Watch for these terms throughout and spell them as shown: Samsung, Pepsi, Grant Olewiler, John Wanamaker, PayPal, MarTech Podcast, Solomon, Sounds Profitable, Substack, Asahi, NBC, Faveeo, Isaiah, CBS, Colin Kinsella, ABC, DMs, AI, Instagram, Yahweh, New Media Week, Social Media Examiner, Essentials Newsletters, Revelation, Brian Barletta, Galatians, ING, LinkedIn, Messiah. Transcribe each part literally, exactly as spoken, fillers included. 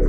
If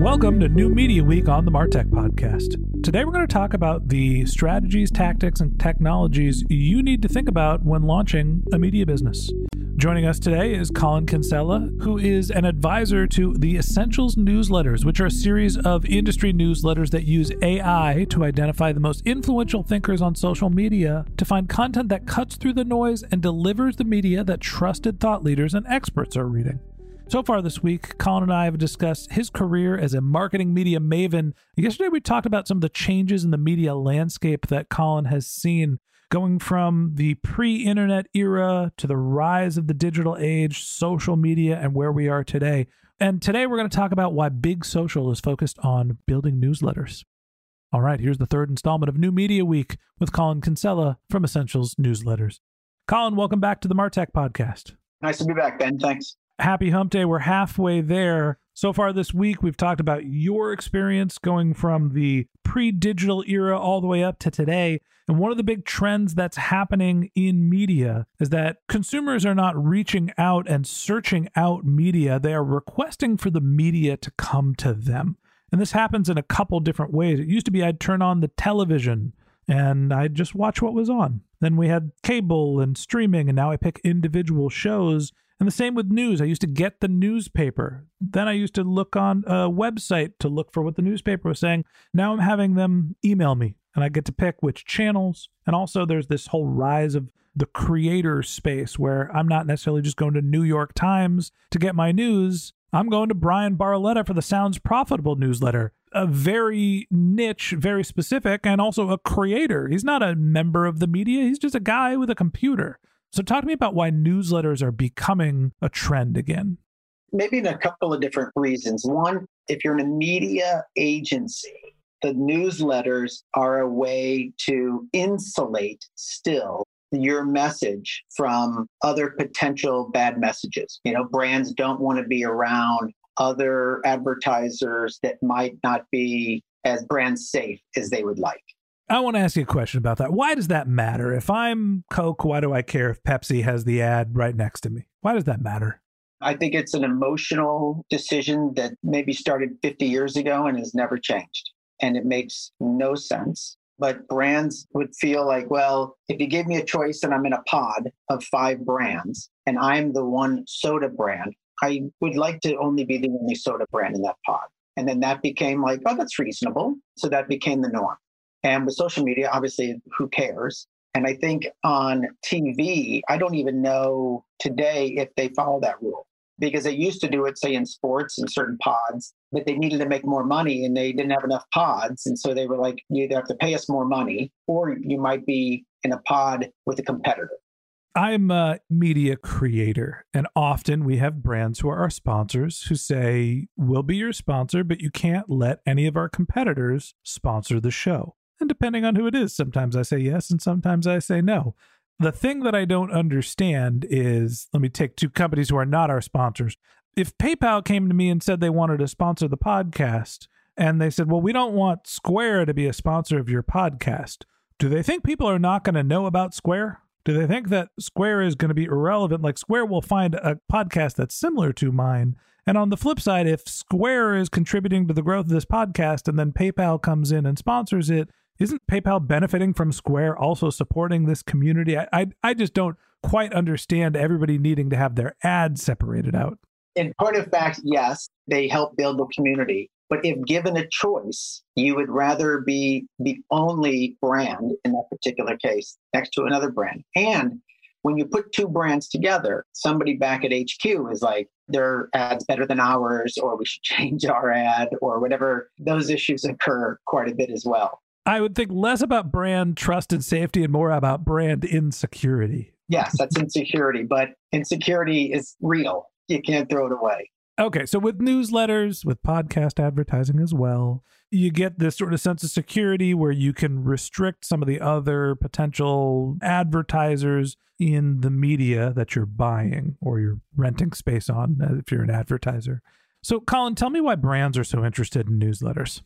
Welcome to New Media Week on the MarTech Podcast. Today we're going to talk about the strategies, tactics, and technologies you need to think about when launching a media business. Joining us today is Colin Kinsella, who is an advisor to the Essentials Newsletters, which are a series of industry newsletters that use A I to identify the most influential thinkers on social media to find content that cuts through the noise and delivers the media that trusted thought leaders and experts are reading. So far this week, Colin and I have discussed his career as a marketing media maven. Yesterday, we talked about some of the changes in the media landscape that Colin has seen, going from the pre-internet era to the rise of the digital age, social media, and where we are today. And today, we're going to talk about why Big Social is focused on building newsletters. All right, here's the third installment of New Media Week with Colin Kinsella from Essentials Newsletters. Colin, welcome back to the MarTech Podcast. Nice to be back, Ben. Thanks. Happy Hump Day. We're halfway there. So far this week, we've talked about your experience going from the pre-digital era all the way up to today. And one of the big trends that's happening in media is that consumers are not reaching out and searching out media. They are requesting for the media to come to them. And this happens in a couple different ways. It used to be I'd turn on the television and I'd just watch what was on. Then we had cable and streaming, and now I pick individual shows. And the same with news. I used to get the newspaper. Then I used to look on a website to look for what the newspaper was saying. Now I'm having them email me, and I get to pick which channels. And also there's this whole rise of the creator space where I'm not necessarily just going to New York Times to get my news. I'm going to Brian Barletta for the Sounds Profitable newsletter. A very niche, very specific, and also a creator. He's not a member of the media. He's just a guy with a computer. So talk to me about why newsletters are becoming a trend again. Maybe in a couple of different reasons. One, if you're in a media agency, the newsletters are a way to insulate still your message from other potential bad messages. You know, brands don't want to be around other advertisers that might not be as brand safe as they would like. I want to ask you a question about that. Why does that matter? If I'm Coke, why do I care if Pepsi has the ad right next to me? Why does that matter? I think it's an emotional decision that maybe started fifty years ago and has never changed. And it makes no sense. But brands would feel like, well, if you gave me a choice and I'm in a pod of five brands and I'm the one soda brand, I would like to only be the only soda brand in that pod. And then that became like, oh, that's reasonable. So that became the norm. And with social media, obviously, who cares? And I think on T V, I don't even know today if they follow that rule because they used to do it, say, in sports and certain pods, but they needed to make more money and they didn't have enough pods. And so they were like, you either have to pay us more money or you might be in a pod with a competitor. I'm a media creator, and often we have brands who are our sponsors who say, we'll be your sponsor, but you can't let any of our competitors sponsor the show. And depending on who it is, sometimes I say yes and sometimes I say no. The thing that I don't understand is, let me take two companies who are not our sponsors. If PayPal came to me and said they wanted to sponsor the podcast, and they said, well, we don't want Square to be a sponsor of your podcast, Do they think people are not going to know about Square? Do they think that Square is going to be irrelevant? Like Square will find a podcast that's similar to mine. And on the flip side, if Square is contributing to the growth of this podcast and then PayPal comes in and sponsors it, isn't PayPal benefiting from Square also supporting this community? I, I, I just don't quite understand everybody needing to have their ads separated out. In point of fact, yes, they help build the community. But if given a choice, you would rather be the only brand in that particular case next to another brand. And when you put two brands together, somebody back at H Q is like, their ad's better than ours, or we should change our ad, or whatever. Those issues occur quite a bit as well. I would think less about brand trust and safety and more about brand insecurity. Yes, that's insecurity, but insecurity is real. You can't throw it away. Okay, so with newsletters, with podcast advertising as well, you get this sort of sense of security where you can restrict some of the other potential advertisers in the media that you're buying or you're renting space on if you're an advertiser. So, Colin, tell me why brands are so interested in newsletters.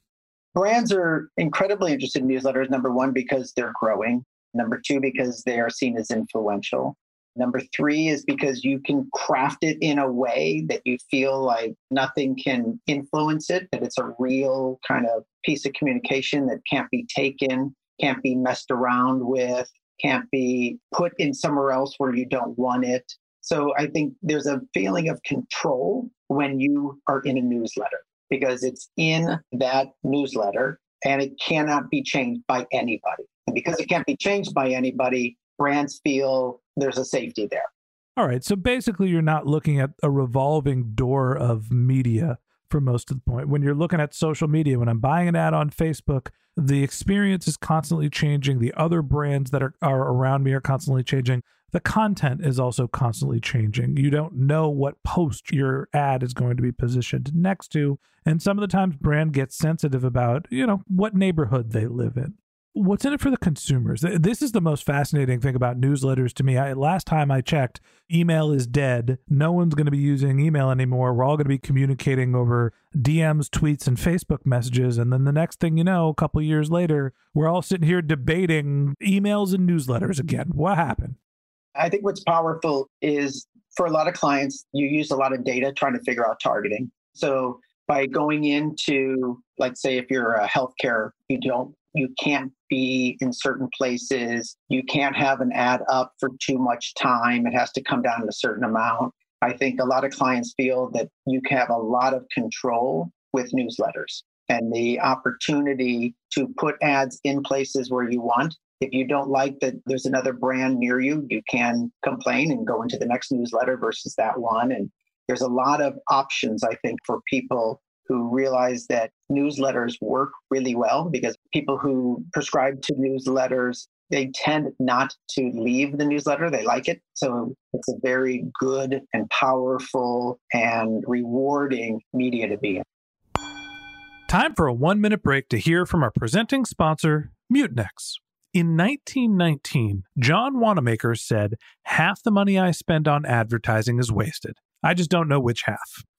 Brands are incredibly interested in newsletters, number one, because they're growing. Number two, because they are seen as influential. Number three is because you can craft it in a way that you feel like nothing can influence it, that it's a real kind of piece of communication that can't be taken, can't be messed around with, can't be put in somewhere else where you don't want it. So I think there's a feeling of control when you are in a newsletter because it's in that newsletter and it cannot be changed by anybody. And because it can't be changed by anybody, brands feel there's a safety there. All right. So basically, you're not looking at a revolving door of media for most of the point. When you're looking at social media, when I'm buying an ad on Facebook, the experience is constantly changing. The other brands that are, are around me are constantly changing. The content is also constantly changing. You don't know what post your ad is going to be positioned next to. And some of the times brand gets sensitive about, you know, what neighborhood they live in. What's in it for the consumers? This is the most fascinating thing about newsletters to me. I, last time I checked, email is dead. No one's going to be using email anymore. We're all going to be communicating over D Ms, tweets, and Facebook messages. And then the next thing you know, a couple of years later, we're all sitting here debating emails and newsletters again. What happened? I think what's powerful is for a lot of clients, you use a lot of data trying to figure out targeting. So by going into, like, say, if you're a healthcare, you don't You can't be in certain places. You can't have an ad up for too much time. It has to come down to a certain amount. I think a lot of clients feel that you have a lot of control with newsletters and the opportunity to put ads in places where you want. If you don't like that there's another brand near you, you can complain and go into the next newsletter versus that one. And there's a lot of options, I think, for people who realize that newsletters work really well because people who prescribe to newsletters, they tend not to leave the newsletter. They like it. So it's a very good and powerful and rewarding media to be in. Time for a one-minute break to hear from our presenting sponsor, Mutinex. In nineteen nineteen, John Wanamaker said, half the money I spend on advertising is wasted. I just don't know which half.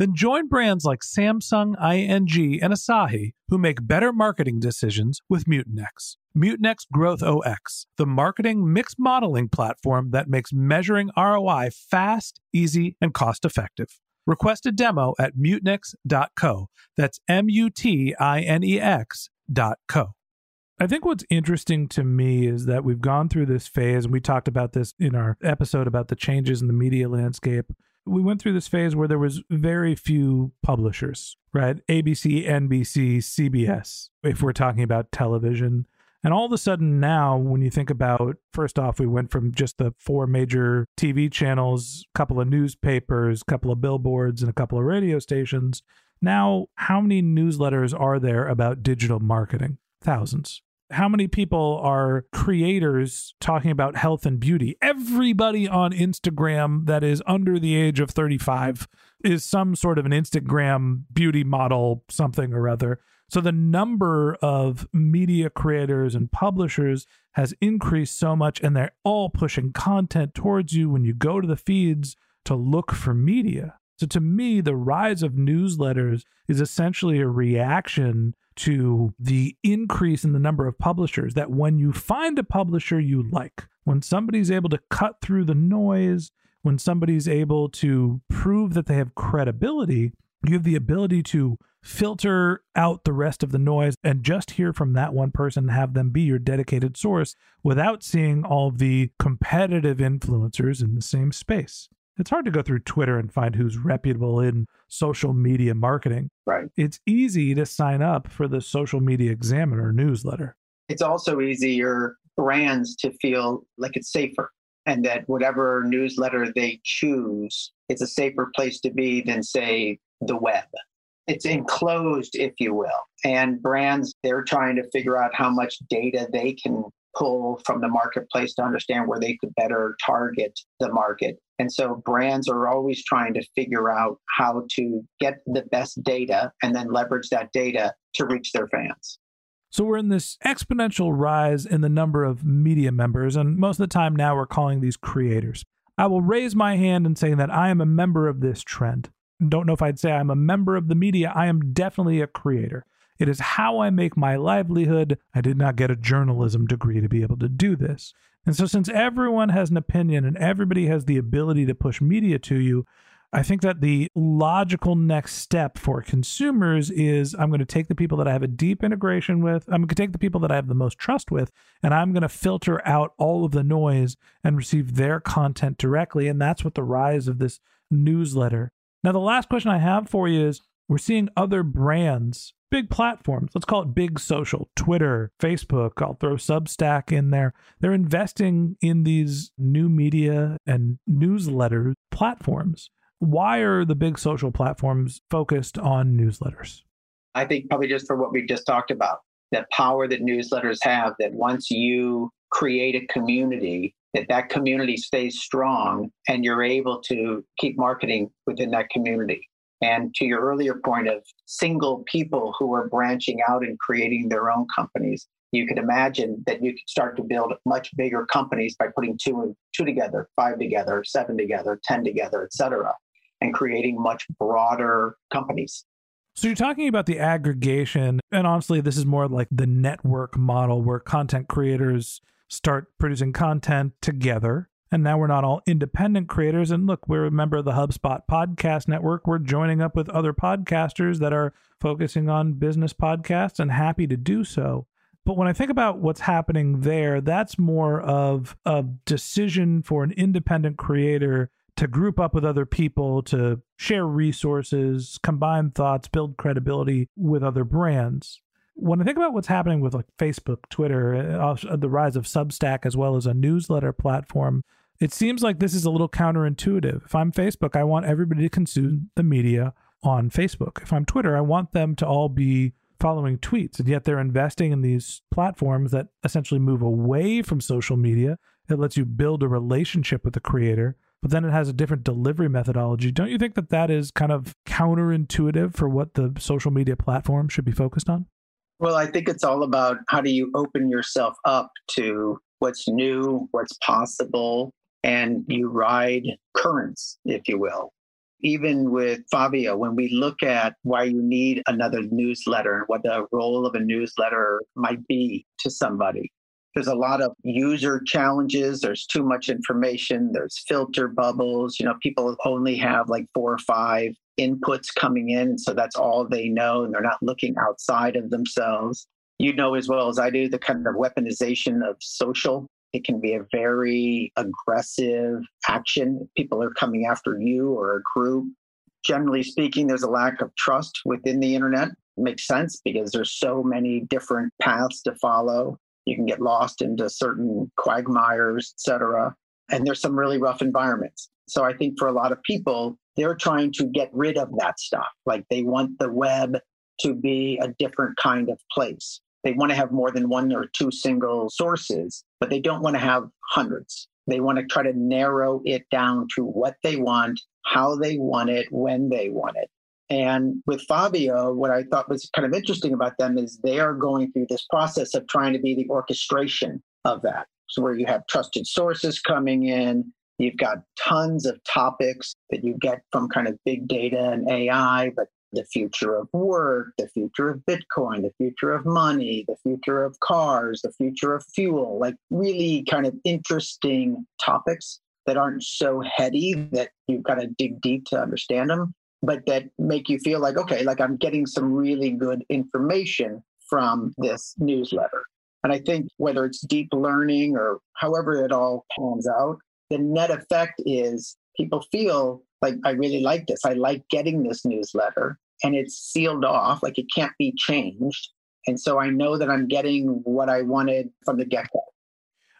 Then join brands like Samsung, I N G, and Asahi who make better marketing decisions with Mutinex. Mutinex Growth O X, the marketing mix modeling platform that makes measuring R O I fast, easy, and cost-effective. Request a demo at mutinex dot co. That's M U T I N E X dot co. I think what's interesting to me is that we've gone through this phase, and we talked about this in our episode about the changes in the media landscape. We went through this phase where there was very few publishers, right? A B C, N B C, C B S, if we're talking about television. And all of a sudden now, when you think about, first off, we went from just the four major T V channels, a couple of newspapers, a couple of billboards, and a couple of radio stations. Now, how many newsletters are there about digital marketing? Thousands. How many people are creators talking about health and beauty? Everybody on Instagram that is under the age of thirty-five is some sort of an Instagram beauty model, something or other. So the number of media creators and publishers has increased so much, and they're all pushing content towards you when you go to the feeds to look for media. So to me, the rise of newsletters is essentially a reaction to the increase in the number of publishers, that when you find a publisher you like, when somebody's able to cut through the noise, when somebody's able to prove that they have credibility, you have the ability to filter out the rest of the noise and just hear from that one person and have them be your dedicated source without seeing all the competitive influencers in the same space. It's hard to go through Twitter and find who's reputable in social media marketing. Right. It's easy to sign up for the Social Media Examiner newsletter. It's also easier for brands to feel like it's safer, and that whatever newsletter they choose, it's a safer place to be than, say, the web. It's enclosed, if you will. And brands, they're trying to figure out how much data they can pull from the marketplace to understand where they could better target the market. And so brands are always trying to figure out how to get the best data and then leverage that data to reach their fans. So we're in this exponential rise in the number of media members, and most of the time now we're calling these creators. I will raise my hand and say that I am a member of this trend. Don't know if I'd say I'm a member of the media. I am definitely a creator. It is how I make my livelihood. I did not get a journalism degree to be able to do this. And so since everyone has an opinion and everybody has the ability to push media to you, I think that the logical next step for consumers is I'm going to take the people that I have a deep integration with, I'm going to take the people that I have the most trust with, and I'm going to filter out all of the noise and receive their content directly. And that's what the rise of this newsletter. Now, the last question I have for you is we're seeing other brands, big platforms, let's call it big social, Twitter, Facebook, I'll throw Substack in there. They're investing in these new media and newsletter platforms. Why are the big social platforms focused on newsletters? I think probably just for what we just talked about, that power that newsletters have, that once you create a community, that that community stays strong and you're able to keep marketing within that community. And to your earlier point of single people who are branching out and creating their own companies, you could imagine that you could start to build much bigger companies by putting two and two together, five together, seven together, ten together, et cetera, and creating much broader companies. So you're talking about the aggregation, and honestly, this is more like the network model where content creators start producing content together. And now we're not all independent creators. And look, we're a member of the HubSpot Podcast Network. We're joining up with other podcasters that are focusing on business podcasts and happy to do so. But when I think about what's happening there, that's more of a decision for an independent creator to group up with other people, to share resources, combine thoughts, build credibility with other brands. When I think about what's happening with like Facebook, Twitter, the rise of Substack, as well as a newsletter platform, it seems like this is a little counterintuitive. If I'm Facebook, I want everybody to consume the media on Facebook. If I'm Twitter, I want them to all be following tweets. And yet they're investing in these platforms that essentially move away from social media. It lets you build a relationship with the creator, but then it has a different delivery methodology. Don't you think that that is kind of counterintuitive for what the social media platform should be focused on? Well, I think it's all about how do you open yourself up to what's new, what's possible, and you ride currents, if you will. Even with Faveeo, when we look at why you need another newsletter and what the role of a newsletter might be to somebody, there's a lot of user challenges. There's too much information. There's filter bubbles. You know, people only have like four or five inputs coming in. So that's all they know. And they're not looking outside of themselves. You know, as well as I do, the kind of weaponization of social. It can be a very aggressive action. People are coming after you or a group. Generally speaking, there's a lack of trust within the internet. It makes sense because there's so many different paths to follow. You can get lost into certain quagmires, et cetera. And there's some really rough environments. So I think for a lot of people, they're trying to get rid of that stuff. Like they want the web to be a different kind of place. They want to have more than one or two single sources, but they don't want to have hundreds. They want to try to narrow it down to what they want, how they want it, when they want it. And with Faveeo, what I thought was kind of interesting about them is they are going through this process of trying to be the orchestration of that. So where you have trusted sources coming in, you've got tons of topics that you get from kind of big data and A I, but the future of work, the future of Bitcoin, the future of money, the future of cars, the future of fuel, like really kind of interesting topics that aren't so heady that you've got to dig deep to understand them, but that make you feel like, okay, like I'm getting some really good information from this newsletter. And I think whether it's deep learning or however it all pans out, the net effect is people feel like, I really like this. I like getting this newsletter and it's sealed off. Like it can't be changed. And so I know that I'm getting what I wanted from the get-go.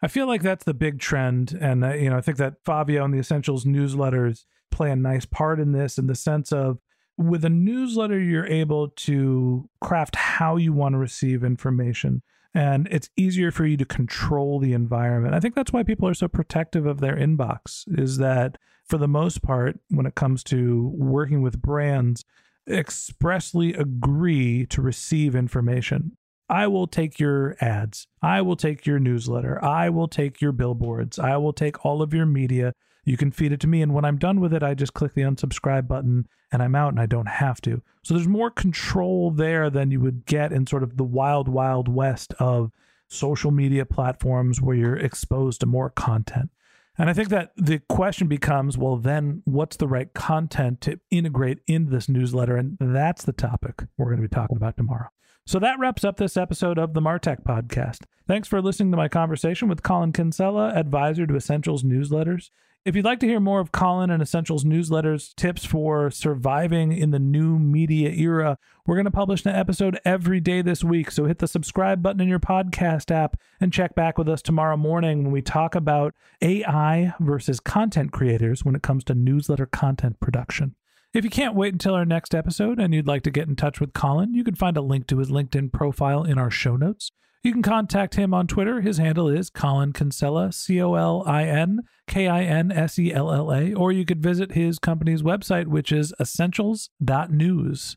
I feel like that's the big trend. And, uh, you know, I think that Faveeo and the Essentials newsletters play a nice part in this, in the sense of with a newsletter, you're able to craft how you want to receive information. And it's easier for you to control the environment. I think that's why people are so protective of their inbox, is that for the most part, when it comes to working with brands, expressly agree to receive information. I will take your ads. I will take your newsletter. I will take your billboards. I will take all of your media. You can feed it to me. And when I'm done with it, I just click the unsubscribe button and I'm out and I don't have to. So there's more control there than you would get in sort of the wild, wild west of social media platforms where you're exposed to more content. And I think that the question becomes, well, then what's the right content to integrate into this newsletter? And that's the topic we're going to be talking about tomorrow. So that wraps up this episode of the MarTech Podcast. Thanks for listening to my conversation with Colin Kinsella, advisor to Essentials Newsletters. If you'd like to hear more of Colin and Essentials Newsletters tips for surviving in the new media era, we're going to publish an episode every day this week. So hit the subscribe button in your podcast app and check back with us tomorrow morning when we talk about A I versus content creators when it comes to newsletter content production. If you can't wait until our next episode and you'd like to get in touch with Colin, you can find a link to his LinkedIn profile in our show notes. You can contact him on Twitter. His handle is Colin Kinsella, C O L I N K I N S E L L A, or you could visit his company's website, which is essentials dot news.